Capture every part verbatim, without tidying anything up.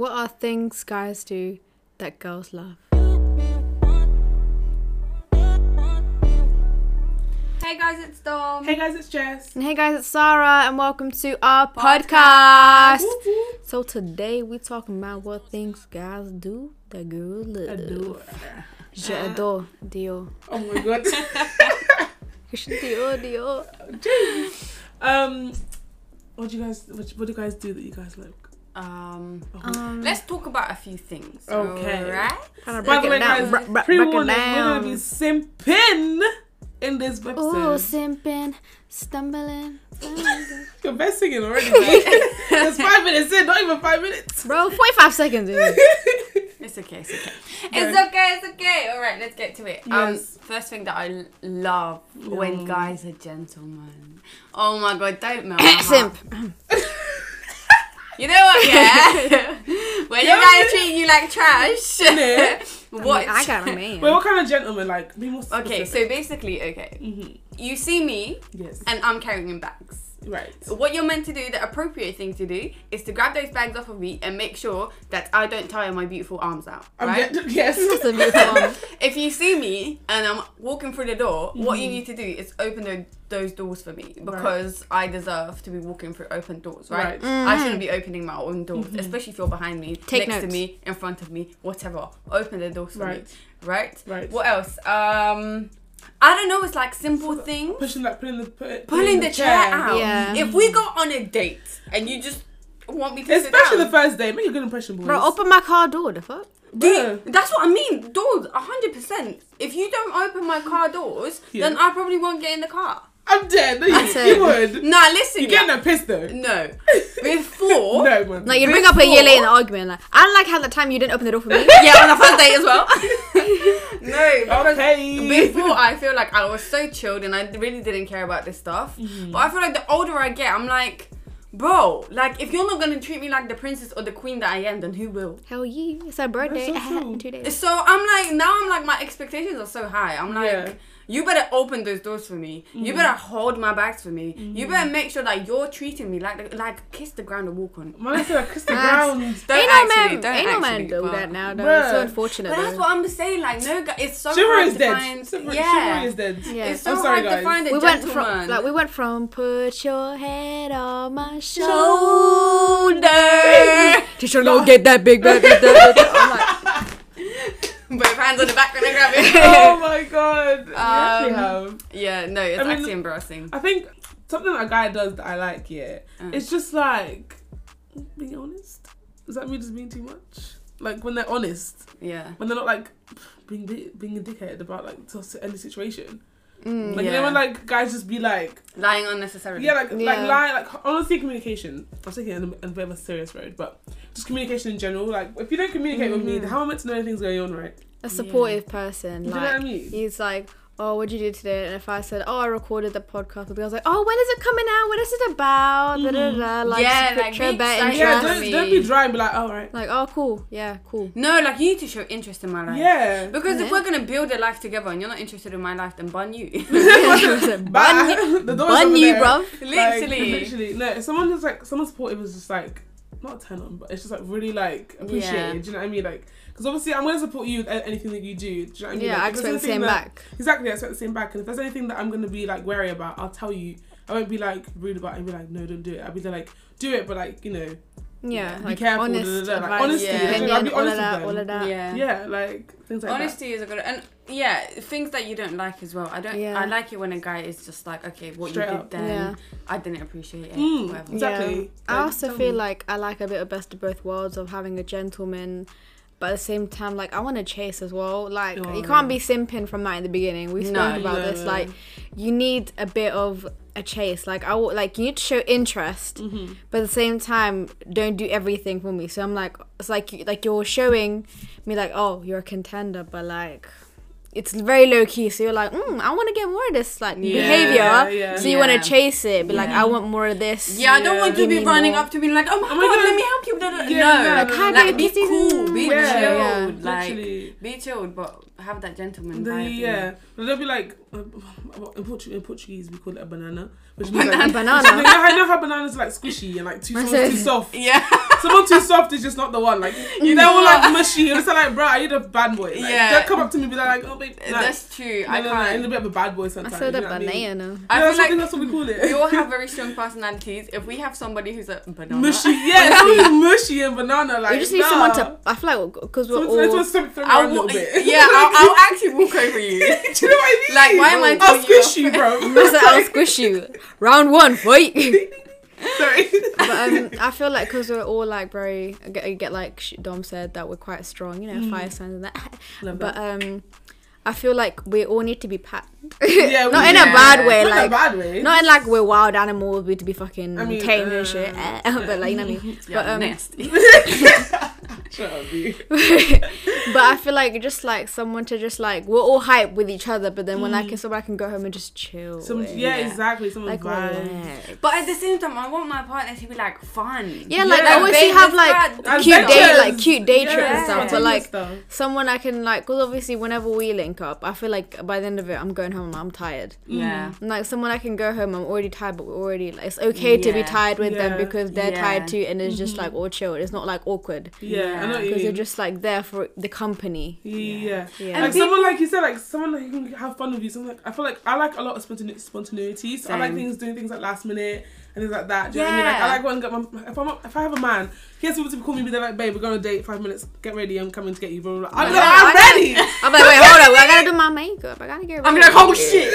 What are things guys do that girls love? Hey guys, it's Dom. Hey guys, it's Jess. And hey guys, it's Sarah, and welcome to our podcast. podcast. So today we're talking about what things guys do that girls love. J'adore Dior. Oh my god. Dior, Dior. Um, what do you guys? What, what do you guys do that you guys like? Um, um let's talk about a few things. Okay. Alright. By break the way, down. guys, pre-warning, we're gonna be simping in this episode. Oh, simping, stumbling. You're best singing already. It's five minutes in, not even five minutes, bro. Forty-five seconds. In. It's okay. It's okay. Yeah. It's okay. It's okay. All right, let's get to it. Yes. Um, first thing that I love no. when guys are gentlemen. Oh my god, don't melt my heart. Simp. You know what, yeah? When yeah, you guys treat you like trash, yeah. What? I got a man. Well, what kind of gentleman? Like, be more specific. Okay, so basically, okay. Mm-hmm. You see me, yes, and I'm carrying bags. Right. What you're meant to do, the appropriate thing to do, is to grab those bags off of me and make sure that I don't tire my beautiful arms out. Right? Get, yes. If you see me and I'm walking through the door, mm-hmm, what you need to do is open the, those doors for me, because right, I deserve to be walking through open doors, right? Right. Mm-hmm. I shouldn't be opening my own doors, mm-hmm, especially if you're behind me, Take next notes. to me, in front of me, whatever. Open the doors for right. me, right? Right. What else? Um... I don't know, it's like simple so things. Pushing like pulling the put, pulling, pulling the, the chair, chair out. Yeah. If we go on a date and you just want me to Especially sit down. Especially the first date, make a good impression, boys. Bro, open my car door, the fuck? Dude, yeah. That's what I mean. Doors, one hundred percent. If you don't open my car doors, yeah, then I probably won't get in the car. I'm dead. No, you, said, you would. Nah, listen. You're yeah. getting a piss though. No. Before. No, man. Like, you bring up a year later in an argument. Like, I don't like how that time you didn't open the door for me. Yeah, on the first date as well. No. Okay. Before, I feel like I was so chilled and I really didn't care about this stuff. Mm. But I feel like the older I get, I'm like, bro, like, if you're not going to treat me like the princess or the queen that I am, then who will? Hell yeah. It's her birthday. So, cool. In two days. So I'm like, now I'm like, my expectations are so high. I'm like, yeah, you better open those doors for me. Mm. You better hold my bags for me. Mm. You better make sure that you're treating me like like kiss the ground and walk on. Mine said kiss the ground. Don't ain't actually, no man, don't ain't actually, no man do that now. Though. It's so unfortunate. But though, that's what I'm saying. Like no, it's so Chivalry hard is to dead. find. Chivalry, yeah. Chivalry is dead. Yeah, it's so I'm sorry, hard guys. to find a we gentleman. Went from, like we went from put your head on my shoulder. Just should not get that big baby. Both hands on the back when I grab it. Oh my god. Um, have. Yeah, no, it's I mean, actually embarrassing. I think something that a guy does that I like, yeah, mm. it's just like, being honest. Does that mean just being too much? Like when they're honest. Yeah. When they're not like being being a dickhead about like any situation. Mm, like, yeah. You know when like guys just be like lying unnecessarily. Yeah, like yeah. like lying, like honestly, communication. I'm taking it a, a bit of a serious road, but just communication in general. Like if you don't communicate mm-hmm. with me, how am I meant to know anything's going on, right? A supportive yeah. person. You like, know what I mean? He's like, oh, what'd you do today? And if I said, oh, I recorded the podcast, the girl's like, oh, when is it coming out? What is it about? Mm-hmm. Da, da, da. Like, yeah, like, be like yeah, don't, don't be dry and be like, oh, right. Like, oh, cool. Yeah, cool. No, like, you need to show interest in my life. Yeah. Because yeah. if we're going to build a life together and you're not interested in my life, then bun you. Bun you. The bun you, bruv. Literally. Like, literally. No, someone who's like, someone supportive is just like, not a turn on, but it's just like really like appreciated. Yeah. Do you know what I mean? Like, because obviously I'm going to support you with anything that you do. Do you know what I mean? Yeah, like, I expect the same that, back. Exactly, I expect the same back. And if there's anything that I'm going to be like wary about, I'll tell you. I won't be like rude about it and be like, no, don't do it. I'll be like, do it, but like, you know, yeah, be like, careful. Honest, da, da, da. Like, honestly, yeah. I'll like, be honest that, with them. Yeah. yeah, like things like Honesty that. Honesty is a good, and yeah, things that you don't like as well. I don't. Yeah. I like it when a guy is just like, okay, what Straight you did up. then, yeah. I didn't appreciate it. Mm, whatever. Exactly. Yeah. Like, I also feel me. like I like a bit of best of both worlds of having a gentleman. But at the same time, like, I want to chase as well. Like, oh, you can't be simping from that in the beginning. We spoke no, about no, this. No. Like, you need a bit of a chase. Like, I w- like you need to show interest. Mm-hmm. But at the same time, don't do everything for me. So I'm like, it's like, like you're showing me, like, oh, you're a contender. But, like, it's very low key, so you're like, mm, I want to get more of this like yeah, behavior. Yeah, so you yeah. want to chase it, but yeah. like I want more of this. Yeah, I don't yeah. want you to be running more. Up to me like, oh my, oh my god, god, let me help you. No, no, yeah, no, no, no. Like, be cool, be yeah, chilled, yeah. like literally. Be chilled, but have that gentleman the, vibe. Yeah, they'll yeah. be like um, in, Portu- in Portuguese we call it a banana, which means like, banana. So, like, I know how bananas are like squishy and like too, someone's too soft. Yeah, someone too soft is just not the one. Like you know, all like mushy. And it's like, bro, I need a bad boy. Like, yeah, don't come up to me and be like, oh. Like, that's true. I know, like, a little bit of a bad boy sometimes. I said a banana. I, mean? I yeah, feel like that's what we call it. We all have very strong personalities. If we have somebody who's a banana, mushy, yeah, mushy, mushy and banana, like we just need nah. someone to. I feel like because we're so all. Let's throw a little bit. Yeah, I'll, I'll actually walk over you. Do you know what I mean? Like, why am I? I'll squish you, bro. I'll squish you. Round one, wait. Sorry. But um, I feel like because we're all like very. I get, I get like Dom said that we're quite strong. You know, mm. fire signs and that. Love but um. I feel like we all need to be pat. Yeah, not we, in yeah. a bad way, not like in a bad way. Not in like we're wild animals. We to be fucking I mean, tame uh, and shit. Yeah. But like you know what I mean. Yeah, but um, nasty. Shut up, you. But I feel like just like someone to just like we're all hype with each other. But then when mm. I can, so I can go home and just chill. Some, and, yeah, yeah, exactly. Some like, vibes. But at the same time, I want my partner to be like fun. Yeah, like yeah, I always have like bad. cute day, like cute day yeah. trips and stuff. Yeah. But like stuff. someone I can like, because obviously whenever we link up, I feel like by the end of it I'm going home, I'm tired. Yeah, I'm like someone I can go home, I'm already tired, but we're already like, it's okay yeah. to be tired with yeah. them because they're yeah. tired too, and it's just like all chill, it's not like awkward. Yeah, because yeah. you. you're just like there for the company. Yeah, yeah. yeah. Like someone like you said, like someone that like, can have fun with you. Someone like, I feel like I like a lot of spontaneity, so Same. I like things doing things like last minute and things like that. Do you yeah. know what I mean? Like I like when I get my, if I'm up, if I have a man, he has people to call me, be like, babe, we're going on a date, five minutes, get ready, I'm coming to get you. Blah, blah, blah. I'm like, I'm ready. I'm like, wait, hold on, I gotta do my makeup, I gotta get ready. I'm like, oh shit.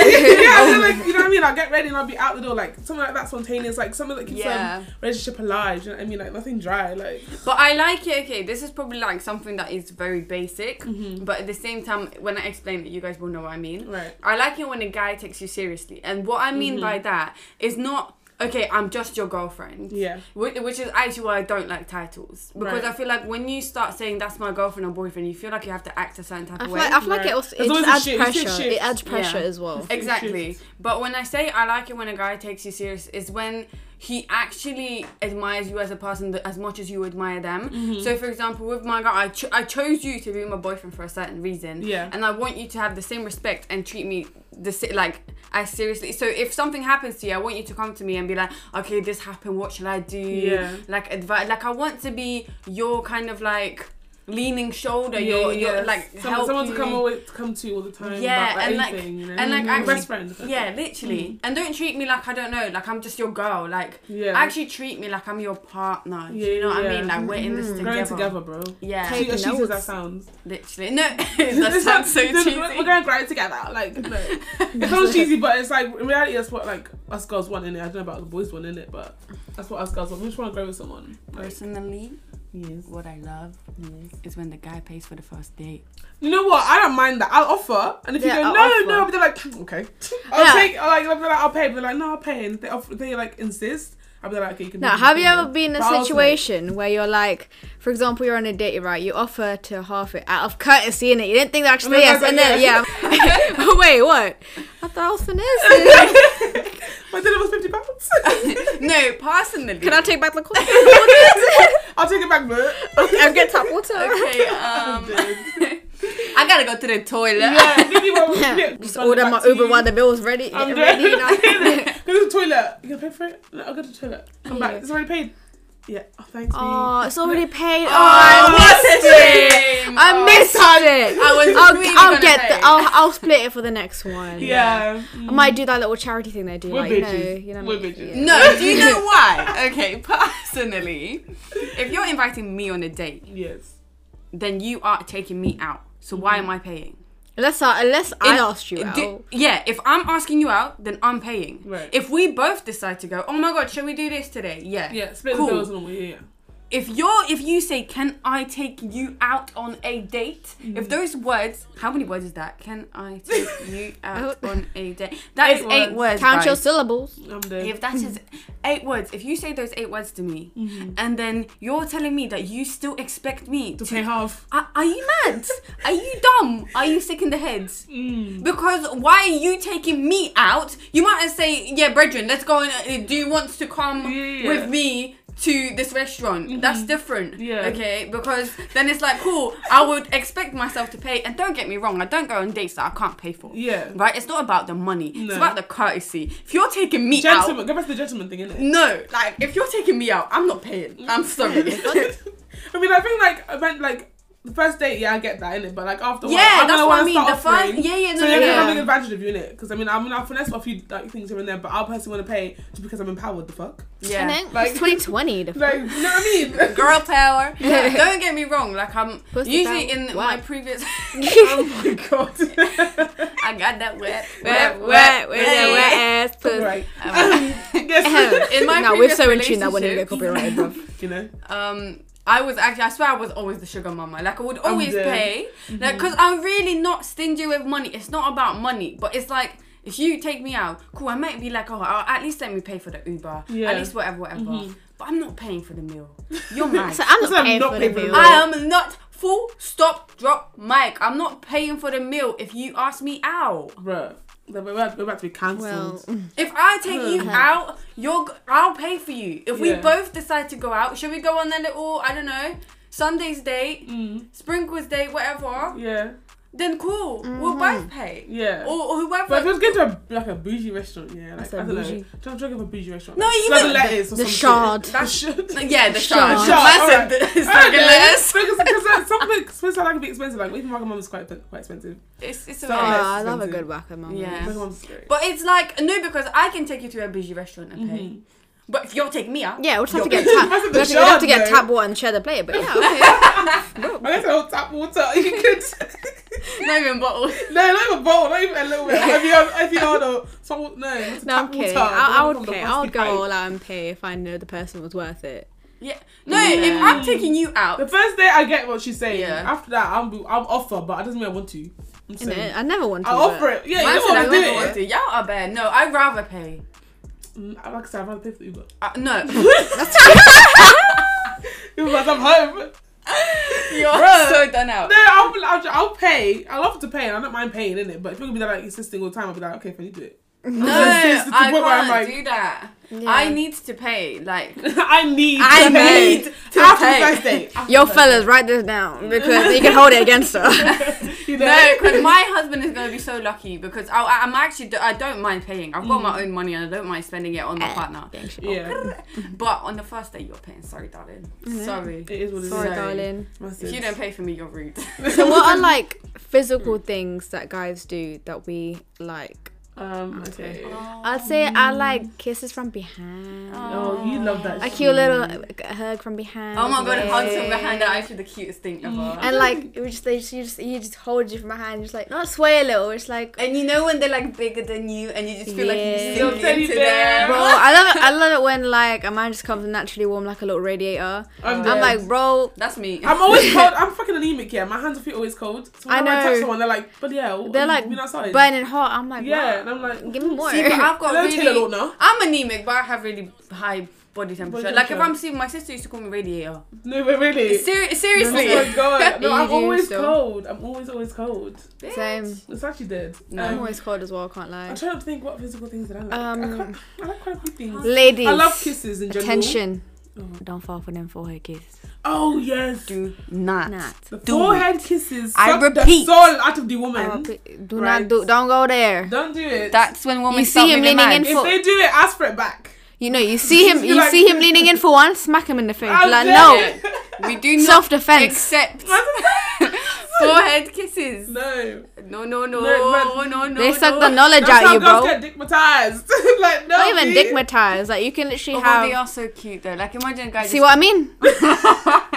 Yeah, and like, you know what I mean? I'll get ready and I'll be out the door, like something like that, spontaneous, like something that keeps yeah. um, relationship alive. Do you know what I mean? Like nothing dry, like. But I like it. Okay, this is probably like something that is very basic, mm-hmm. but at the same time, when I explain it, you guys will know what I mean. Right. I like it when a guy takes you seriously, and what I mean mm-hmm. by that is not. Okay, I'm just your girlfriend. Yeah. Which is actually why I don't like titles. Because right. I feel like when you start saying that's my girlfriend or boyfriend, you feel like you have to act a certain type I of way. Like, I feel right. like it also it adds shit, pressure. It adds pressure yeah. as well. Exactly. But when I say I like it when a guy takes you serious, is when he actually admires you as a person as much as you admire them. Mm-hmm. So, for example, with my guy, I, cho- I chose you to be my boyfriend for a certain reason. Yeah. And I want you to have the same respect and treat me the like as seriously. So if something happens to you, I want you to come to me and be like, okay, this happened, what should I do? Yeah. Like advice. Like I want to be your kind of like leaning shoulder, yeah, your your yes. like Some, help someone you. to come always come to you all the time. Yeah, about, like, and, anything, like, you know? and like and like best friend. Yeah, literally. Mm. And don't treat me like I don't know, like I'm just your girl. Like yeah. actually treat me like I'm your partner. Yeah, you know what yeah. I mean? Like we're mm. in this together. Going together, bro. Yeah. She, she says that sounds. Literally, no, that sounds so cheesy. We're going to grow together. Like no. It sounds cheesy, but it's like in reality that's what like us girls want in it. I don't know about the boys want in it, but that's what us girls want. We just want to grow with someone. Like, personally. Yes. What I love yes. is when the guy pays for the first date. You know what? I don't mind that. I'll offer, and if yeah, you go I'll no, offer. no, but they're like okay, I'll yeah. take. I'll like, I'll like, I'll pay. But they're like no, I'll pay, and they offer, they like insist. I'll be like okay, you can. Now, have you ever been in a situation where you're like, for example, you're on a date, right? You offer to half it out of courtesy, and it you didn't think they actually yes, and then yeah. Oh wait, what? I thought I was finessing. My dinner was fifty pounds. No, personally. Can I take back the coin? I'll take it back, bro. Okay, I'll get tap water. Okay, um, I gotta go to the toilet. Yeah, maybe we'll, yeah. Just order my Uber you. while the bill's ready. I'm ready. You know? Go to the toilet. You gonna pay for it? No, I'll go to the toilet. I'm yeah. back. It's already paid. Yeah, oh, thanks. Oh, me. it's already paid. Oh, oh what a shame! I oh. missed it. I was I'll, really I'll get pay. the. I'll, I'll split it for the next one. Yeah, yeah. Mm. I might do that little charity thing they do. We're like, bitches. You know, you know We're I mean? bitches. Yeah. No, do you know why? Okay, personally, if you're inviting me on a date, yes, then you are taking me out. So mm-hmm. why am I paying? Unless I, unless if, I asked you out. Do, yeah, if I'm asking you out, then I'm paying. Right. If we both decide to go, oh my god, shall we do this today? Yeah. Yeah, split cool. the bills and all, yeah, yeah. If you're, if you say, can I take you out on a date? Mm. If those words, how many words is that? Can I take you out on a date? That eight is words. eight words. Count guys. your syllables. I'm dead. If that is eight words, if you say those eight words to me, mm-hmm. and then you're telling me that you still expect me to, to pay half. Are, are you mad? Are you dumb? Are you sick in the head? Mm. Because why are you taking me out? You might as well say, yeah, brethren, let's go and do you want to come yeah. with me to this restaurant? Mm-hmm. That's different. Yeah. Okay, because then it's like, cool, I would expect myself to pay, and don't get me wrong, I don't go on dates that I can't pay for. Yeah. Right? It's not about the money. No. It's about the courtesy. If you're taking me gentleman, out... Go back to the gentleman thing, innit? No. Like, if you're taking me out, I'm not paying. I'm sorry. I mean, I think, like, I meant, like, the first date, yeah, I get that, innit? But, like, after a while, yeah, I'm that's what I mean. The first, yeah, yeah, no, so, yeah. So, yeah, I'm having advantage of you, innit? Because, I mean, I mean, I'll finesse off you, like, things here and there, but I'll personally want to pay just because I'm empowered, the fuck? Yeah. And then, like, it's twenty twenty, the fuck? Like, you know what I mean? Girl power. Yeah. Don't get me wrong, like, I'm Pussy usually down. in wow. my previous... Oh, my God. I got that wet, wet, wet, wet, wet, wet, wet ass pussy. Right. Um, yes. In my no, previous we're so in tune that we're going to get copyrighted, bro. You know? Um... I was actually, I swear I was always the sugar mama. Like, I would always pay. Like, because I'm really not stingy with money. It's not about money. But it's like, if you take me out, cool, I might be like, oh, at least let me pay for the Uber. Yeah. At least whatever, whatever. Mm-hmm. But I'm not paying for the meal. You're mad. So I'm not so paying, I'm not for, paying the for the meal. I am not, full stop, drop, mic. I'm not paying for the meal if you ask me out. Bruh. We're about to be cancelled. Well, if I take uh, you out, you're. I'll pay for you. If yeah. we both decide to go out, should we go on a little, I don't know, Sunday's date, mm. Sprinkles date, whatever? Yeah. Then cool, mm-hmm. we'll both pay. Yeah. Or, or whoever. But if it was going to a, like a bougie restaurant, yeah. Like, I don't bougie. know. I'm trying to go to a bougie restaurant. No, you like lettuce or something. The Shard. That should. Yeah, the Shard. Shard. Shard. It's like a lettuce. Because something expensive, I like to be expensive. Like, even Whack-A-Mum is quite quite expensive. It's it's so, a yeah, expensive. I love a good Whack-A-Mum. Yeah. Whack-A-Mum's great. But it's like, no, because I can take you to a bougie restaurant and pay. Mm-hmm. But if you'll take me out. Yeah, we'll just have to get tap water. We'll have to get tap water and share the plate, but yeah, okay. I guess I'll tap water. You could. Not even a bottle. No, not even a bottle. Not even a little bit. If you had, if you had a, so, no. No, I'm kidding. I, I would pay. I would go all out and pay if I knew the person was worth it. Yeah. No, yeah. If I'm taking you out. The first day, I get what she's saying. Yeah. After that, I'm I'm offer, but it doesn't mean I want to. I'm saying. I never want to. I offer it. Yeah, you don't do it. Y'all are bad. No, I'd rather pay. Like I said, I'd rather pay for Uber. Uh, no. Uber, I'm home. You're Bruh. so done out. No, I'll, I'll, I'll pay. I love to pay and I don't mind paying, innit? But if you're going to be like insisting all the time, I'll be like, okay, can you do it? No, I can't like, do that. Yeah. I need to pay. Like I need. I to pay. need to after pay. After the first day. Yo, fellas, write this down because you can hold it against her. You know? No, because my husband is gonna be so lucky because I, I'm actually I don't mind paying. I've got mm. my own money and I don't mind spending it on my partner. Yeah. But on the first day you're paying. Sorry, darling. Mm-hmm. Sorry. It is what it Sorry, is. Sorry, darling. If you don't pay for me, you're rude. So what are like physical things that guys do that we like? Um, okay. Oh. I'd say I like kisses from behind. Oh, oh you love that. A cute little hug from behind. Oh my god, a hug from behind are actually the cutest thing ever. And like, it was just, they just, you just you just hold you from behind, just like not sway a little. It's like, and you know when they're like bigger than you, and you just feel yeah. like you sink into them. Bro, I love it. I love it when like a man just comes naturally warm like a little radiator. I'm, I'm like, bro, that's me. I'm always cold. I'm fucking anemic. Yeah, my hands and feet are always cold. So when I know. I touch someone, they're like, but yeah, they're like burning hot. I'm like, yeah. Wow. And I'm like, give me more. See, but I've got really, I'm anemic, but I have really high body temperature. Body like, temperature. If I'm seeing, my sister used to call me radiator. No, but really? Ser seriously. No, oh my god. No, I'm always still. cold. I'm always, always cold. Same. It's actually dead. No, um, I'm always cold as well, I can't lie. I'm trying to think what physical things that I like. Um, I, can't, I like quite a few things. Ladies. I love kisses in general. Attention. Oh. Don't fall for them forehead kisses. Oh, yes. Do not. not. The do forehead it. kisses. I repeat. The soul out of the woman. Do right. not do. Don't go there. Don't do it. That's when women you see him leaning in. If they do it, ask for it back. You know, you see him. You like, see him leaning in for one. Smack him in the face. Like no, we do not self defense. Except forehead kisses. No. No, no, no, no, no, no. They suck no. the knowledge That's out you, bro. Get digmatized. Like, no, not even digmatized. Like you can literally oh, have. Well, they are so cute though. Like imagine guys. See what I mean?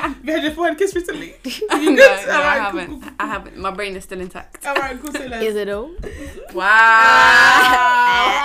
Have you had your forehead kissed recently? Are you good? No, no, all right, I haven't. Cool, cool, cool. I haven't. My brain is still intact. All right, cool. So let's... Is it all? Wow.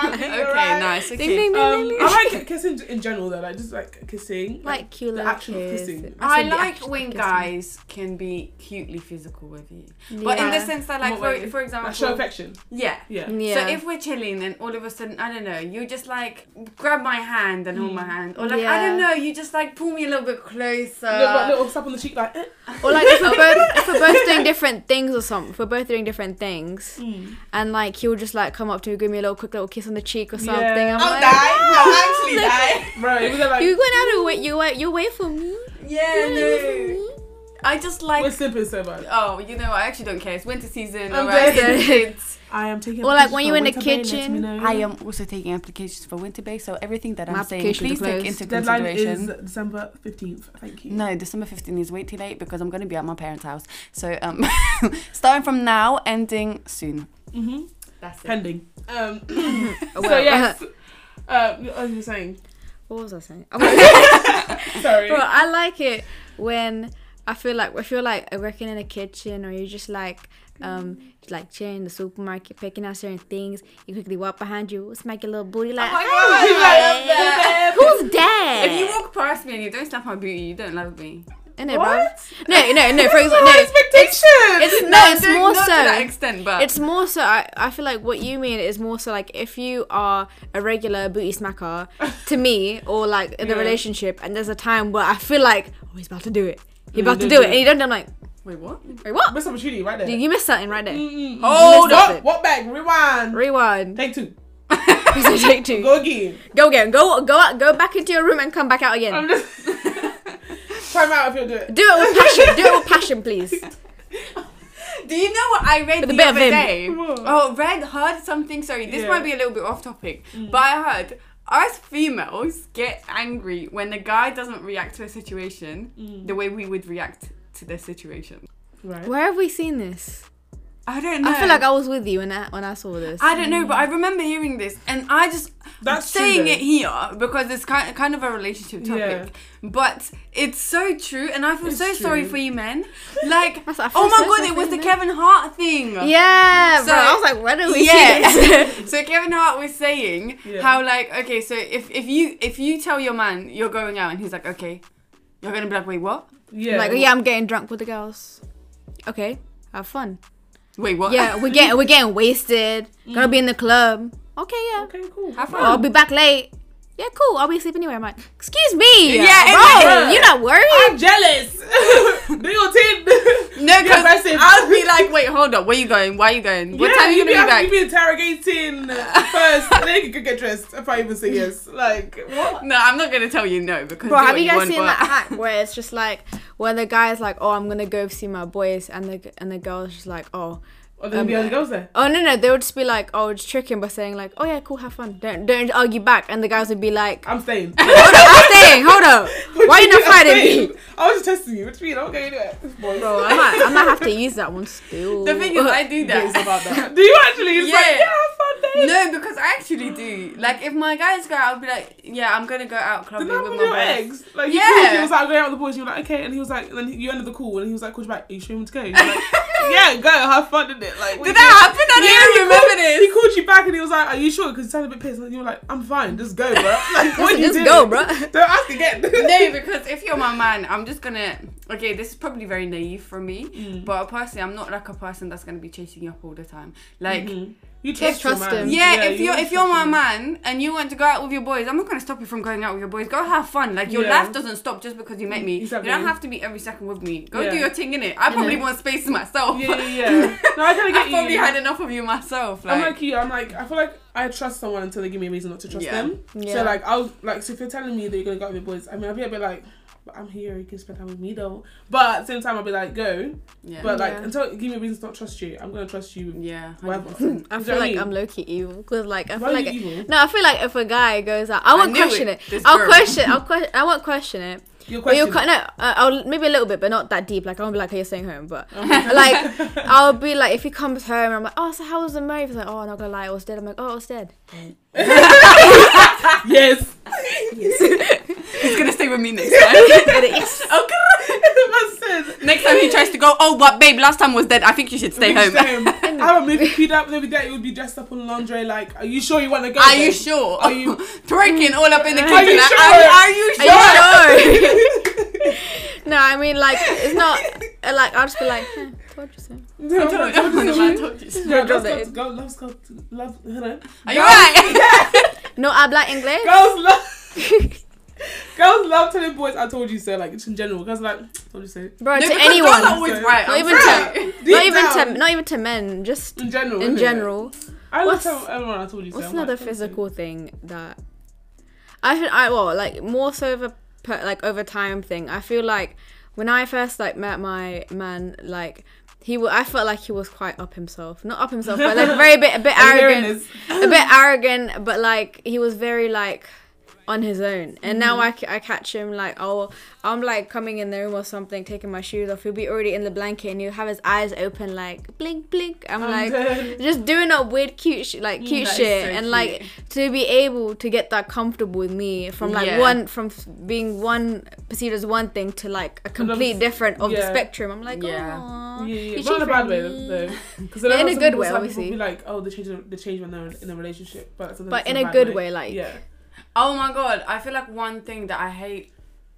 Wow. Okay, right. Nice. Okay. Ding, ding, ding, um, ding, ding. I like kissing in general though, like just like kissing, like, like cute the action kiss. Of kissing. I, I like when guys can be cutely physical with you, yeah. But in the sense that like, for, for example, like show affection. Yeah. yeah, yeah. So if we're chilling and all of a sudden, I don't know, you just like grab my hand and mm. hold my hand, or like yeah. I don't know, you just like pull me a little bit closer. Little, little slap on the cheek, like. Eh. Or like if we're both if we're both doing different things or something, if we're both doing different things, mm. and like he'll just like come up to me, give me a little quick little kiss on the cheek or something. Yeah. I'm I'll like, die. Oh, I'll actually die. Bro, like, you're gonna have to wait. You wait. You wait for me. Yeah, no. I just like. We're simping so much. Oh, you know, I actually don't care. It's winter season. I'm right. Kids. I am taking. Or like when you're in the kitchen. Bay, I am also taking applications for winter bay. So everything that My I'm saying, please take into Deadline consideration. Deadline is December fifteenth. Thank you. No, December fifteenth is way too late because I'm going to be at my parents' house. So um, starting from now, ending soon. Mhm. That's it. Pending. Um. So yes. Uh, what was you saying? What was I saying? Sorry. Well, I like it when. I feel like if you're like working in the kitchen or you're just like um like chilling in the supermarket picking out certain things, you quickly walk behind you, smack your little booty like, oh my God, hey, who's that? If you walk past me and you don't slap my booty, you don't love me. Isn't it, bro? No, no, no. For example, no. Expectations. It's, it's, no, no, it's more so. Not to that extent, but it's more so. I, I feel like what you mean is more so like if you are a regular booty smacker to me or like in yeah. the relationship, and there's a time where I feel like oh he's about to do it. You're about to do it, and you don't. I'm like, wait, what? Wait, what? Miss opportunity right there. You missed something right there. Mm-hmm. Oh, what? What back? Rewind. Rewind. Take two. Take two. Go again. Go again. Go go out. Go back into your room and come back out again. I'm just time out if you'll do it. Do it with passion. Do it with passion, please. Do you know what I read the other day? Oh, read heard something. Sorry, this yeah. might be a little bit off topic, mm. but I heard. Us females get angry when the guy doesn't react to a situation mm. the way we would react to the situation. Right. Where have we seen this? I don't know. I feel like I was with you when I when I saw this. I don't know, but I remember hearing this, and I just That's saying it here because it's kind of, kind of a relationship topic. Yeah. But it's so true, and I feel it's so true. Sorry for you men. Like, oh my so God, it was the Kevin Hart thing. Yeah, so bro, I was like, what are we? Yeah. So Kevin Hart was saying yeah. how like, okay, so if if you if you tell your man you're going out, and he's like, okay, you're gonna be like, wait, what? Yeah. I'm like, yeah, I'm getting drunk with the girls. Okay, have fun. Wait, what? Yeah, we're getting we're getting wasted. Mm. Gonna be in the club. Okay, yeah. Okay, cool. Have fun. Oh, I'll be back late. Yeah, cool. I'll be asleep anyway. I'm like, excuse me. Yeah, yeah bro, you're not worried. I'm jealous. No, because I'll be like, wait, hold up. Where you going? Why are you going? What yeah, time are you gonna be, be back? You be interrogating first, and then you can get dressed. If I even say yes, like what? No, I'm not gonna tell you no because. Bro, have you guys seen that hack where it's just like where the guy's like, oh, I'm gonna go see my boys, and the and the girl's just like, oh. Or there'll um, be other girls there. Oh no no, they would just be like, oh, just trick him by saying like, oh yeah, cool, have fun. Don't don't argue back, and the guys would be like, I'm staying. Hold up, I'm staying. Hold up. What Why you not fighting me? I was just testing you. What do you mean? I'm going to do it, boy. Bro, I might I might have to use that one still. The thing is, I do that. About that. Do you actually? It's yeah. Like, yeah, have fun, then. No, because I actually do. Like, if my guys go out, I'll be like, yeah, I'm gonna go out clubbing with my your eggs. Like, yeah. He was like, going out with the boys. You were like, okay, and he was like, and then you ended the call, and he was like, coach, back, are you sure you want to go? You're like, yeah, go, have fun, didn't it? Like, did that happen? I don't even remember this. He called you back and he was like, are you sure? Because you sounded a bit pissed. And you were like, I'm fine. Just go, bro. Like, what you Just go, bro. Don't ask again. No, because if you're my man, I'm just going to... Okay, this is probably very naive for me. Mm. But personally, I'm not like a person that's going to be chasing you up all the time. Like... Mm-hmm. You trust, trust him. Yeah, yeah, if you you're if you're my him. man and you want to go out with your boys, I'm not gonna stop you from going out with your boys. Go have fun. Like your yeah. life doesn't stop just because you met me. Exactly. You don't have to be every second with me. Go yeah. do your thing, innit? I probably yeah. want space to myself. Yeah, yeah. yeah. No, I kind of get I you. I probably had enough of you myself. Like. I'm like you. I'm like I feel like I trust someone until they give me a reason not to trust yeah. them. Yeah. So like I'll like so if you're telling me that you're gonna go out with your boys, I mean I'll be a bit like. But I'm here, you can spend time with me though. But at the same time, I'll be like, go. Yeah. But like, yeah. until give me a reason to not trust you, I'm gonna trust you. Yeah. Whatever. I feel like I mean? I'm low key evil. Cause like, I Why feel like, it, no, I feel like if a guy goes out, I won't I question it. it. I'll girl. question, I'll question, I won't question it. You'll question you'll, it. No, I'll maybe a little bit, but not that deep. Like, I won't be like, hey, you're staying home. But like, I'll be like, if he comes home, I'm like, oh, so how was the move? He's like, oh, I'm not gonna lie, I was dead. I'm like, oh, I was dead. Yes. Yes. He's gonna stay with me next time. Yes. Okay. Listen. Next time he tries to go, oh, but babe, last time was dead. I think you should stay home. home. I would maybe queued up every day. It would be dressed up in lingerie. Like, are you sure you want to go? Are babe? you sure? Are you twerking all up in the kitchen? Are you sure? Are, are you sure? Are you sure? No, I mean, like, it's not uh, like I'll just be like, eh, told you so. No, I told you so. I told you so. No, let's go. Let's go. Love. Are you right? No habla inglés. Girls love. Girls love telling boys I told you so, like it's in general. Girls are like I told you so. Bro, no, to anyone. Girls are always right. Not even to not even to not even to men, just in general. In general. I love telling everyone I told you so. What's another physical thing that I think I well, like more so of a per, like over time thing. I feel like when I first like met my man, like He, w- I felt like he was quite up himself. Not up himself, but like very bit, a bit arrogant, a bit arrogant. But like he was very like on his own. And mm-hmm. now I, I catch him like, oh, I'm like coming in the room or something, taking my shoes off. He'll be already in the blanket, and he'll have his eyes open, like blink, blink. I'm, I'm like dead. Just doing a weird, cute, sh- like cute that shit, so and cute. Like to be able to get that comfortable with me from like yeah. one from being one perceived as one thing to like a complete different of yeah. the spectrum. I'm like, yeah. Aww. Yeah, yeah. Not in a bad way though, because in a good way, obviously. People be like, oh, they change, they change when they're in a relationship, but but in a good way, way, like, yeah. Oh my god, I feel like one thing that I hate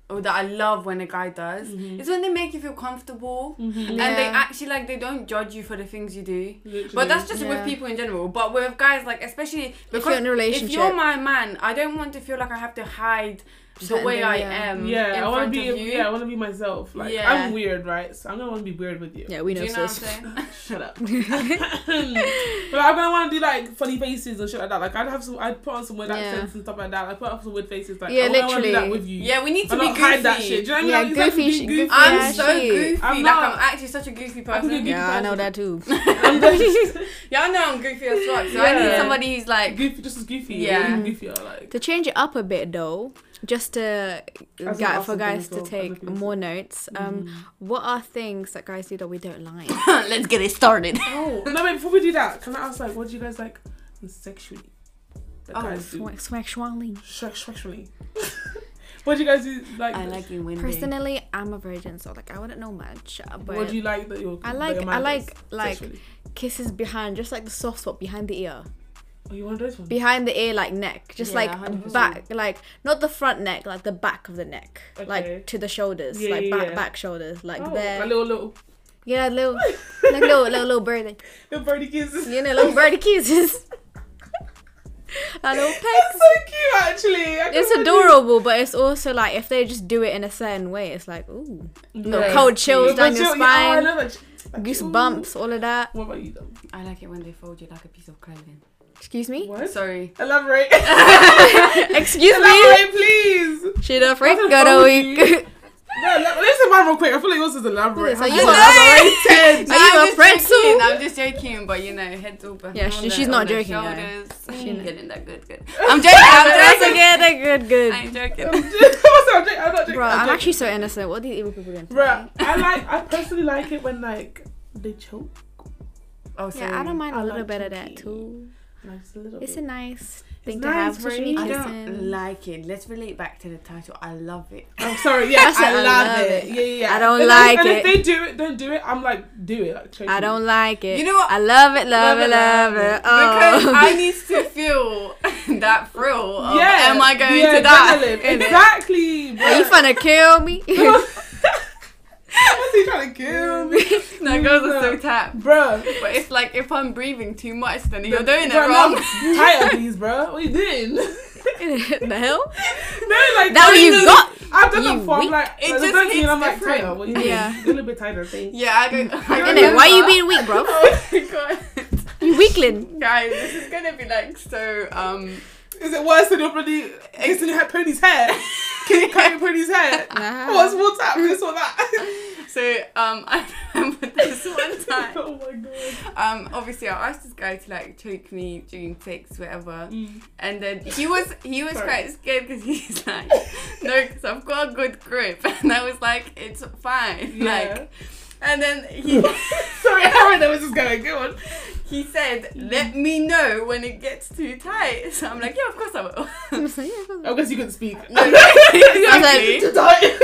or that I love when a guy does mm-hmm. is when they make you feel comfortable mm-hmm. and yeah. they actually like they don't judge you for the things you do. Literally. But that's just yeah. with people in general. But with guys, like especially because if you're in a relationship, if you're my man, I don't want to feel like I have to hide. The way I yeah. am. Yeah, I want to be. Yeah, I want to be myself. Like yeah. I'm weird, right? So I'm gonna want to be weird with you. Yeah, we know. Do you know what I'm saying? Shut up. But I'm gonna want to do like funny faces and shit like that. Like I'd have some. I'd put on some weird yeah. accents and stuff like that. I put on some weird faces. Like yeah, I literally. Want to do that with you. Yeah, we need to I be goofy. Hide that shit. Do you know what I mean? Yeah, like, goofy, goofy. I'm yeah, so she. goofy. I'm like I'm actually such a goofy person. A goofy yeah, person. I know that too. Yeah, I know I'm goofy as fuck. So I need somebody who's like goofy, just as goofy. Yeah, goofier. Like to change it up a bit though. Just to get for guys to take more notes. Um, mm. What are things that guys do that we don't like? Let's get it started. Oh no! Wait, before we do that, can I ask like, what do you guys like sexually? That oh, guys do? Sw- sexually. Sexually. What do you guys do? Like I like you winning. Personally, I'm a virgin, so like I wouldn't know much. But what do you like that you're? I like your I like like sexually? Kisses behind, just like the soft spot behind the ear. Oh, you want those ones? Behind the ear, like neck, just yeah, like one hundred percent. Back, like not the front neck, like the back of the neck, okay. Like to the shoulders, yeah, like yeah, back, yeah. back shoulders, like oh, there. A little, little. Yeah, little, like little, little, little birdie. Little birdie kisses. You know, little birdie kisses. Like little pecks. That's so cute, actually. It's adorable, but it's also like if they just do it in a certain way, it's like ooh, no yeah. cold chills yeah, down your chill, spine, yeah, oh, like, goosebumps, ooh. All of that. What about you, though? I like it when they fold you like a piece of clothing. Excuse me? What? Sorry. Elaborate. Excuse Elaborate, me? please. Should have got a week. No, let's say mine real quick. I feel like yours is elaborate. Are you elaborated? Are you a pretzel? Joking. I'm just joking, but you know, head's over. Yeah, she, she's not joking. Shoulders. Right? She's mm. getting that good, good. I'm joking. I'm joking. Getting that good, good. I'm joking. I'm, joking. I'm, joking. I'm not joking. Bro, I'm, I'm actually so innocent. What are these evil people doing? Bro, I like. I personally like it when like they choke. Oh, sorry. Yeah, I don't mind I a little like bit choking. Of that too. Nice, a it's bit. A nice thing it's to nice, have. Really. I don't like it. Let's relate back to the title. I love it. I'm oh, sorry. Yeah, I, I love, love it. it. Yeah, yeah, yeah. I don't and like if, it. And if they do it, don't do it. I'm like, do it. Like, I don't like it. You know what? I love it, love, love it, love it. it. Oh. Because I need to feel that thrill. Of, yeah. Am I going yeah, to die? Exactly. Bro. Are you trying to kill me? What's he trying to kill me? No, girls are so tapped. Bruh. But it's like, if I'm breathing too much, then the, you're doing bro, it wrong. I'm tired of these, bruh. What are you doing? The hell? No, like... That what you know, got? I've done that before. I'm like... It like, just hits I'm like, tighter. What are you doing? Yeah. A little bit tighter. Yeah, I don't... I don't why are you being weak, bro? Oh, my God. You weakling. Guys, this is going to be like so... um. Is it worse than your bloody... Isn't it pony's hair? Can you cut your pony's hair? Nah. What's more tap? This or that? So, um, I remember this one time. Oh my god. Um, obviously I asked this guy to like choke me during sex, whatever. Mm. And then he was, he was Sorry. quite scared because he's like, no, because I've got a good grip. And I was like, it's fine. Yeah. Like, and then he... Sorry, I don't know where this is going. Go on. He said, let me know when it gets too tight. So I'm like, yeah, of course I will. I guess you couldn't speak. No, exactly. Too tight.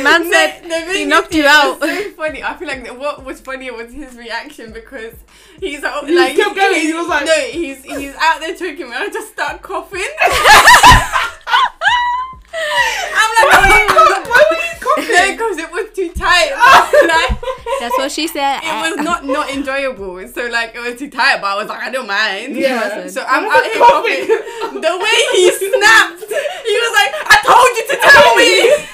man said no, he knocked you out. So funny. I feel like what was funnier was his reaction, because he's like, he like kept going. He, he was like, no, he's he's out there talking, and I just start coughing. I'm like, why, oh, why were you coughing? No, because it was too tight. Like, that's what she said. It was not not enjoyable. So like, it was too tight, but I was like, I don't mind. Yeah. So I'm out here coughing. coughing. The way he snapped, he was like, I told you to tell me.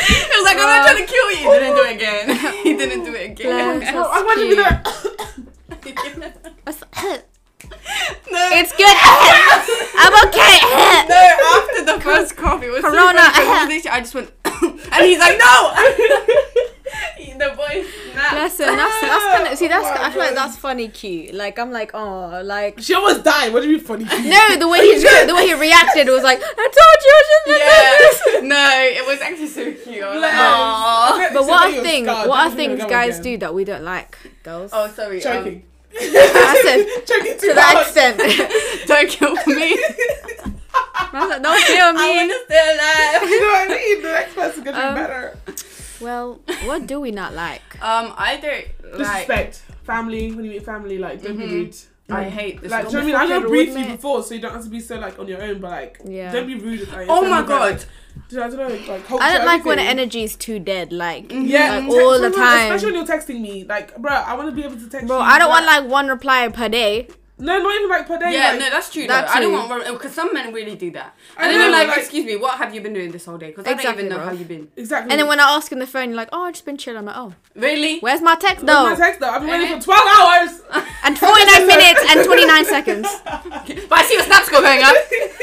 It was like, I'm not trying to kill you. He didn't do it again. He didn't do it again. Bless, oh, I wanted to do that. No. It's good. I'm okay. No, after the first cough, it was Corona. So I just went, and he's like, no. The boy snapped. Listen, that's that's kind of see that's oh I feel like that's funny cute. Like I'm like, oh, like she almost died. What do you mean funny cute? No, the way he the way he reacted was like, I told you I shouldn't. Yeah. No, it was actually so cute. I was like, oh. But what are things? What are things guys do that we don't like, girls? Oh, sorry. Choking. I said, to that extent, don't kill me. I was like, don't kill me. I want to stay alive. You know what I mean? The next person's gonna um, be better. Well, what do we not like? Um, I don't like disrespect family. When you meet family, like don't mm-hmm. be rude. I like, hate this. Like, do you know what I mean? I know briefly before, so you don't have to be so like on your own, but like, yeah. don't be rude. Like, oh my god. Like, I don't know. Like, culture, I don't like everything. When energy is too dead. Like, yeah, like, all the time. Especially when you're texting me. Like, bro, I want to be able to text. Bro, you, I don't like, want like one reply per day. No, not even like per day. Yeah, like, no, that's true. That I don't want, because some men really do that. I, I don't know, like, like, excuse me, what have you been doing this whole day? Because exactly, I don't even know bro. how you've been. Exactly. And then when I ask on the phone, you're like, oh, I've just been chilling. I'm like, oh. Really? Where's my text though? Where's my text though? I've been waiting for twelve hours. And forty-nine minutes and twenty-nine seconds. But I see your snap score going up.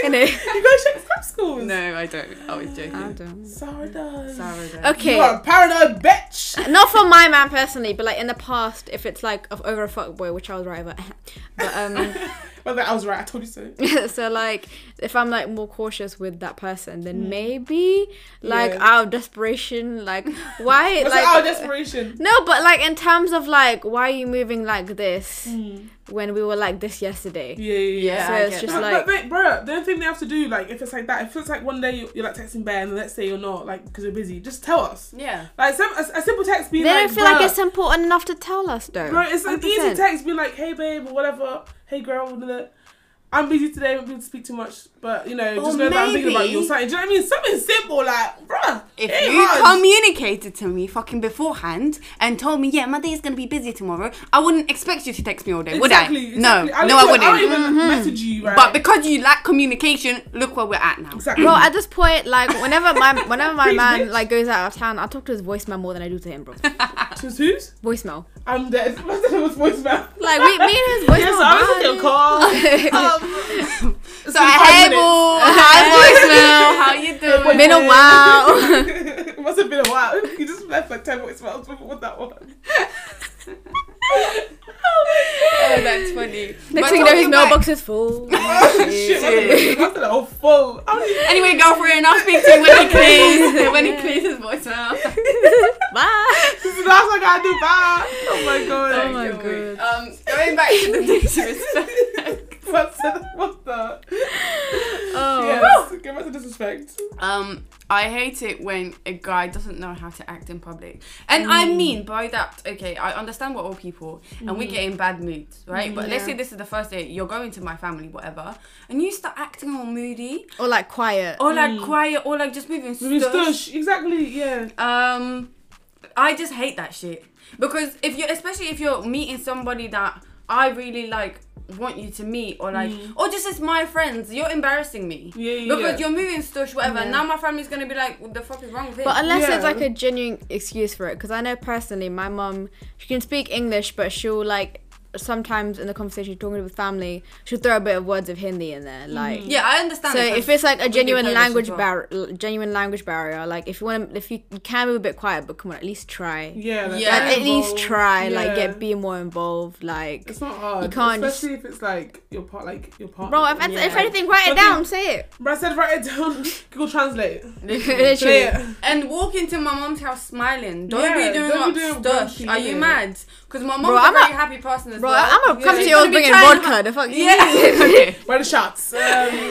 You guys check snap scores. No, I don't. I was joking. I don't. Sarah does. Sarah does. Okay. You are a paranoid bitch. Not for my man personally, but like in the past, if it's like over a fuckboy, which I was right about. But, um, Um, well, I was right, I told you so. So like if I'm like more cautious with that person, then mm. maybe like yeah. out of desperation, like why like out of desperation. No, but like in terms of like, why are you moving like this mm. when we were like this yesterday? Yeah, yeah, yeah. So I it's just no, like but, but, bro, the only thing they have to do, like if it's like that, if it's like one day you're, you're like texting Bear and the next day you're not, like because you're busy, just tell us. Yeah. Like some, a, a simple text being they like they don't feel like it's important enough to tell us though. Bro, it's an easy text being like, hey babe or whatever. Hey girl, I'm busy today, I won't be able to speak too much, but you know, or just know that I'm thinking about you or something. Do you know what I mean? Something simple, like, bruh. If you hard. communicated to me fucking beforehand and told me, yeah, my day is going to be busy tomorrow, I wouldn't expect you to text me all day, exactly, would I? Exactly. No, I no, I wouldn't. I don't even mm-hmm. message you, right? But because you lack communication, look where we're at now. Exactly. Bro, at this point, like, whenever my whenever my man, like, goes out of town, I talk to his voicemail more than I do to him, bro. To whose? Voicemail. I'm dead. I said it was voicemail. Like, we, me and his voicemail. Yes, I was going to call. Um, so hey boo, how's voicemail? How you doing? Been a while. It must have been a while. You just left like ten voicemails before that one. Oh, that's funny. Next thing you know, his mailbox is full. Oh, shit, shit. That's a whole full. Anyway, girlfriend, I'll speak to you when he cleans. When he cleans his voicemail. Bye. This is the last I gotta do. Bye. Oh my god. Oh my god. Um, going back to the disrespect. What's the? What's the? Oh, yes. Give us a disrespect. Um, I hate it when a guy doesn't know how to act in public, and mm. I mean by that, okay, I understand we're all people, and mm. we get in bad moods, right? Mm, but yeah. let's say this is the first day you're going to my family, whatever, and you start acting all moody or like quiet, or like mm. quiet, or like just moving stush. stush. Exactly, yeah. Um, I just hate that shit, because if you, especially if you're meeting somebody that I really like. Want you to meet or like mm. or just as my friends, you're embarrassing me. Yeah, yeah. Because you're moving stush, whatever. Yeah. Now my family's gonna be like, what the fuck is wrong with it? But unless yeah. it's like a genuine excuse for it, because I know personally, my mum, she can speak English, but she'll like sometimes in the conversation talking with family, she'll throw a bit of words of Hindi in there. Like yeah, I understand. So it, if it's like a genuine language well. barrier, genuine language barrier, like if you want, to, if you, you can be a bit quiet, but come on, at least try. Yeah, like, yeah. Like, at least try. Yeah. Like get be more involved. Like it's not hard. You can't, especially just, if it's like your part, like your part. Bro, if, yeah. if anything, write it down. Say it. Bro, I said write it down. Google Translate. Literally. Say it. And walk into my mom's house smiling. Don't yeah, be doing, don't be doing stuff. Are you mad? Because my mom's a very happy person. bro, like, I'm gonna come yeah, to you bringing vodka. The fuck? Yeah. Okay. Where are the shots? Um,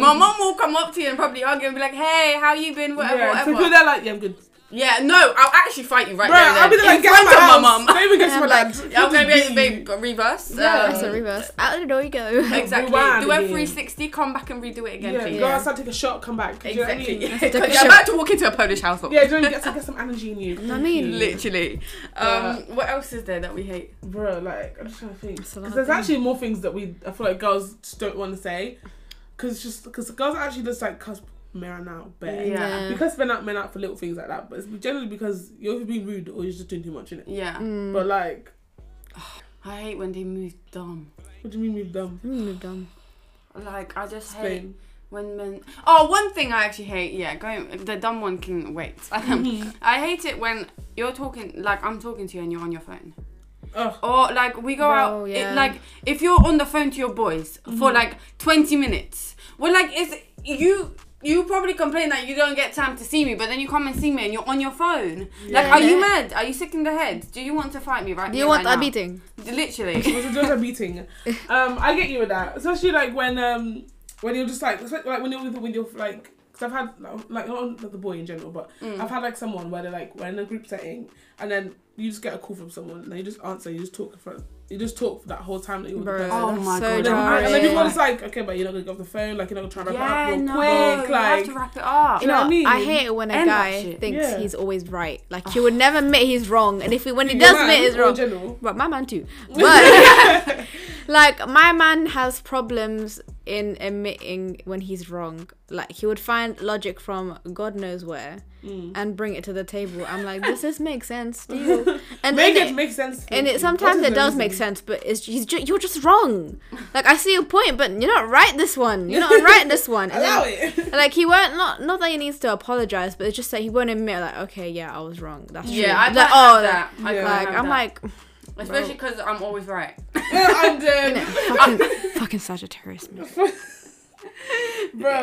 my mom will come up to you and probably argue and be like, "Hey, how you been? Whatever, yeah, whatever." So people are like, "Yeah, I'm good." Yeah, no, I'll actually fight you right now. I'll be like, get out of my mum. Maybe get to my dad. I'm gonna be babe, reverse. Yeah, that's a reverse. Out the door you go. Exactly. Do a three sixty, come back and redo it again. Yeah, go outside, take a shot, come back. Exactly. You're about to walk into a Polish household. Yeah, do you get to get some energy in you? I mean, literally. Um, what else is there that we hate, bro? Like, I'm just trying to think. Because there's actually more things that we, I feel like girls don't want to say, because just because girls actually just like cuss. Men out bare. Yeah. Because men out, men out for little things like that. But it's generally because you're either being rude or you're just doing too much, innit? Yeah. Mm. But like, oh, I hate when they move dumb. What do you mean move dumb? What do you mean move dumb? Like, I just Explain. hate when men. Oh, one thing I actually hate. Yeah, going the dumb one can wait. Um, I hate it when you're talking, like I'm talking to you and you're on your phone. Ugh. Or like we go well, out, yeah. it, like if you're on the phone to your boys mm-hmm. for like twenty minutes, well, like is you. You probably complain that you don't get time to see me, but then you come and see me and you're on your phone. Yeah. Like, are you mad? Are you sick in the head? Do you want to fight me right now? Do you want right a beating? Literally. Do you want a beating? Um, I get you with that. Especially, like, when um, when you're just, like, like when you're with, when you're, like, because I've had, like, not the boy in general, but mm. I've had, like, someone where they're, like, we're in a group setting and then you just get a call from someone and you just answer, you just talk in front. You just talk for that whole time that you were there. Oh my so god. Right. And then people it's like, okay, but you're not gonna get off the phone, like you're not gonna try to wrap yeah, it up real no, quick. Like, you have to wrap it up. You know, know what I mean? I hate it when a End guy thinks yeah. he's always right. Like he would never admit he's wrong. And if he, when he does admit he's wrong. General. But my man too. But like my man has problems in admitting when he's wrong. Like he would find logic from God knows where mm. and bring it to the table. I'm like, does this make sense to you? And make it, it make sense. And it sometimes it does make sense, but it's he's ju you're just wrong. Like I see your point, but you're not right this one. You're not right this one. And Allow then, it. Like he won't not not that he needs to apologize, but it's just that he won't admit like, okay, yeah, I was wrong. That's true. Yeah, I like, oh, that. I yeah. Like I'm that. like. Especially because I'm always right. Yeah, I'm dead. Fucking, fucking Sagittarius. Bro. Yeah,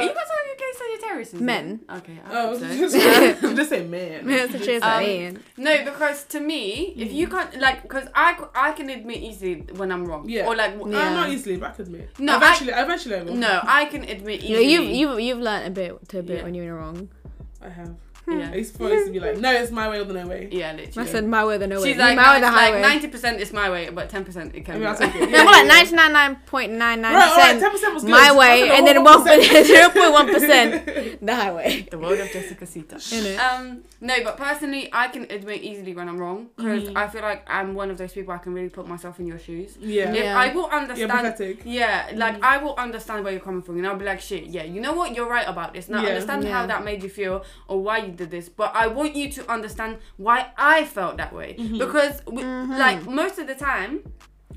you guys are okay Sagittarius? Men. It? Okay. I oh, so. just, just say men. Um, no, because to me, if you can't, like, because I, I can admit easily when I'm wrong. Yeah. Or like, yeah. I'm not easily, but I can admit. No, eventually, I, eventually I'm wrong. No, I can admit easily. Yeah, you've, you've, you've learned a bit to admit yeah. when you're wrong. I have. Yeah, it's supposed to be like, no, it's my way or the no way. Yeah, literally. I said my way or the no way. She's like, my way or the highway. Like ninety percent is my way, but ten percent it can be. I mean, that's okay. Yeah, more like ninety nine nine point nine nine percent. Ten percent was good. My way, and then one zero point one percent the highway. The world of Jessica Sita. Um, no, but personally, I can admit easily when I'm wrong because mm. I feel like I'm one of those people I can really put myself in your shoes. Yeah, yeah. I will understand. Yeah, yeah like mm. I will understand where you're coming from, and I'll be like, shit, yeah, you know what, you're right about this. Now yeah. understand yeah. how that made you feel or why you did this, but I want you to understand why I felt that way mm-hmm. because we, mm-hmm. like most of the time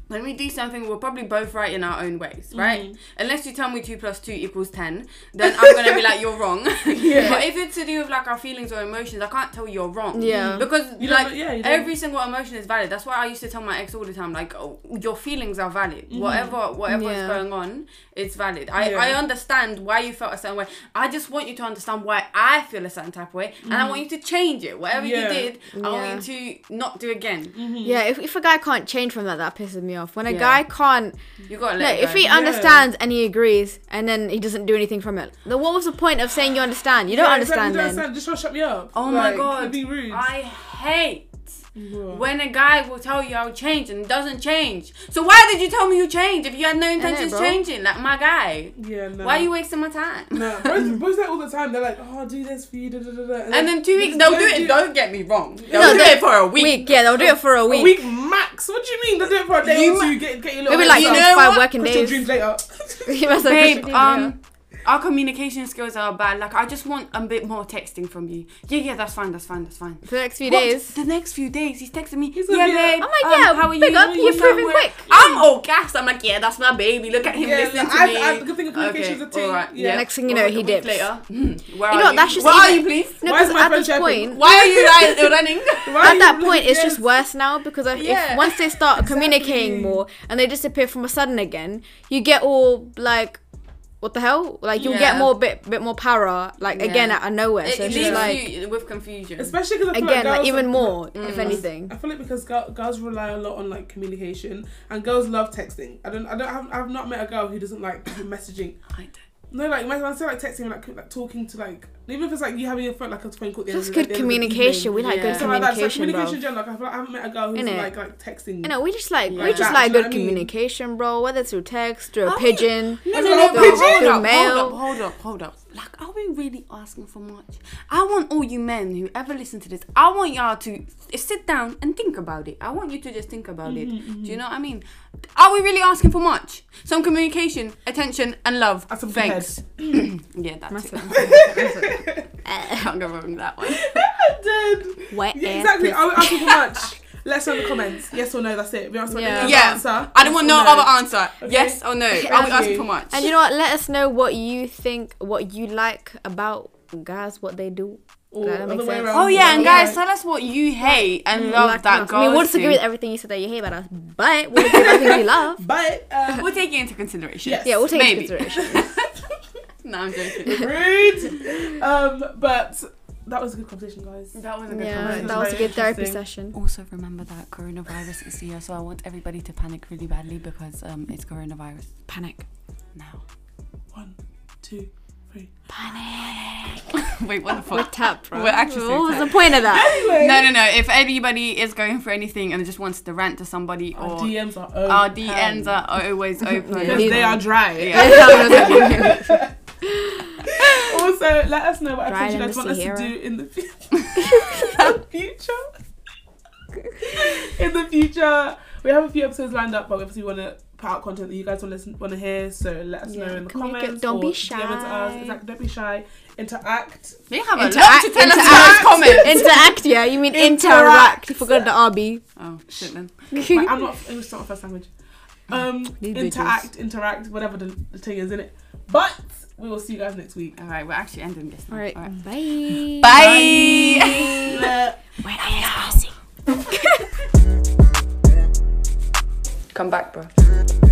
when we do something we're probably both right in our own ways, right? Mm-hmm. Unless you tell me two plus two equals ten, then I'm gonna be like, you're wrong. Yeah. But if it's to do with like our feelings or emotions, I can't tell you you're wrong. Yeah. Because you like yeah, every single emotion is valid. That's why I used to tell my ex all the time, like, oh, your feelings are valid. Mm-hmm. Whatever whatever yeah. is going on, it's valid. I, yeah. I understand why you felt a certain way. I just want you to understand why I feel a certain type of way mm-hmm. and I want you to change it. Whatever yeah. you did, yeah. I want you to not do again. Mm-hmm. Yeah, if, if a guy can't change from that, that pisses me off. When a yeah. guy can't, you gotta let no, if he yeah. understands and he agrees and then he doesn't do anything from it, then what was the point of saying you understand? You don't yeah, understand exactly, then. Don't understand. Just want to shut me up. Oh like, my god, be rude. I hate yeah. when a guy will tell you I'll change and doesn't change. So why did you tell me you changed if you had no intentions of changing? Like my guy. Yeah, no. Why are you wasting my time? No, boys, boys like all the time. They're like, oh, I'll do this for you. Da, da, da, da. And, and then two weeks they'll do it. Do don't get me wrong. They'll no, do it for a week. week. Yeah, they'll do it for a week. A week max. What do you mean? They'll do it for a day. You two, get get your little. Maybe like you know five what? working days. Dreams later. You must have Babe, um. Later. Our communication skills are bad. Like, I just want a bit more texting from you. Yeah, yeah, that's fine, that's fine, that's fine. For the next few what? days? The next few days. He's texting me, he's yeah, babe. I'm like, yeah, um, how are you? Big up, you're proving quick. I'm all gassed. I'm like, yeah, that's my baby. Look at him yeah, listening like, to me. I, I, the good thing of communication is a team. Right, yeah. Yeah. Next thing you know, well, he dips. Later. Mm. Where you are know, you? That's just Where are you, please? No, because at that point... Why are you like, running? Why at that point, it's just worse now because once they start communicating more and they disappear from a sudden again, you get all, like... what the hell? Like you'll yeah. get more bit bit more para like yeah. again out of nowhere. So it leaves like, you with confusion, especially because again like, like even are, more mm. if anything. I feel like because girl, girls rely a lot on like communication and girls love texting. I don't I don't have I've not met a girl who doesn't like messaging. I don't. No, like when I say like texting, like, like talking to like even if it's like you having your phone like a phone call. At the just end good of, like, communication. We like yeah. good so, like, communication, like, communication bro. General, like, I feel like I haven't met a girl who's like like texting. No, we just like yeah. we just that, like good communication, I mean? Bro. Whether through text, through a I pigeon, mean, no, no, no, no, through, hold through up, mail. Hold up, hold up, hold up. Like, are we really asking for much? I want all you men who ever listen to this. I want y'all to sit down and think about it. I want you to just think about mm-hmm, it. Mm-hmm. Do you know what I mean? Are we really asking for much? Some communication, attention, and love. That's thanks. Yeah, that's it. I can't go wrong with that one. Dead. Yeah, exactly. Are we asking for much? Let us know in the comments. Yes or no, that's it. We answer yeah. yeah. answer. I yes don't want no, no other answer. Okay. Yes or no. Okay, are we asking you. For much? And you know what? Let us know what you think, what you like about guys, what they do. Ooh, that makes sense. Oh yeah, and guys, tell us what you hate and love like that girl. I mean, we'll disagree with everything you said that you hate about us, but we'll agree with everything you love. But uh, we'll take it into consideration. Yes. Yeah, we'll take Maybe. it into consideration. No, I'm joking. Rude. Um, but that was a good conversation, guys. That was a good yeah, conversation. That was a good therapy session. Also, remember that coronavirus is here, so I want everybody to panic really badly because um, it's coronavirus. Panic now. One, two, three. Panic. Wait, what the fuck? We're tapped, bro. We're actually so what was the point of that? Anyway. No, no, no. If anybody is going for anything and just wants to rant to somebody, our or D Ms are open. Our D Ms are always open because they are dry. Yeah. Also, let us know what episode you guys want us to do in the future. In the future, we have a few episodes lined up, but obviously we want to put out content that you guys want to listen, want to hear. So let us yeah. know in the Can comments. Get, don't or be shy. To us. Exactly, don't be shy. Interact. They have a interact, lot to tell interact, us in the comments. Interact. Yeah, you mean interact. interact. You forgot the R B. Oh shit, then. Like, I'm not. It was not my first language. Um, These interact, bitches. interact, whatever the, the thing is in it. But we will see you guys next week. All right, we're actually ending this now. All right, All right. bye. Bye. Bye. Come back, bro.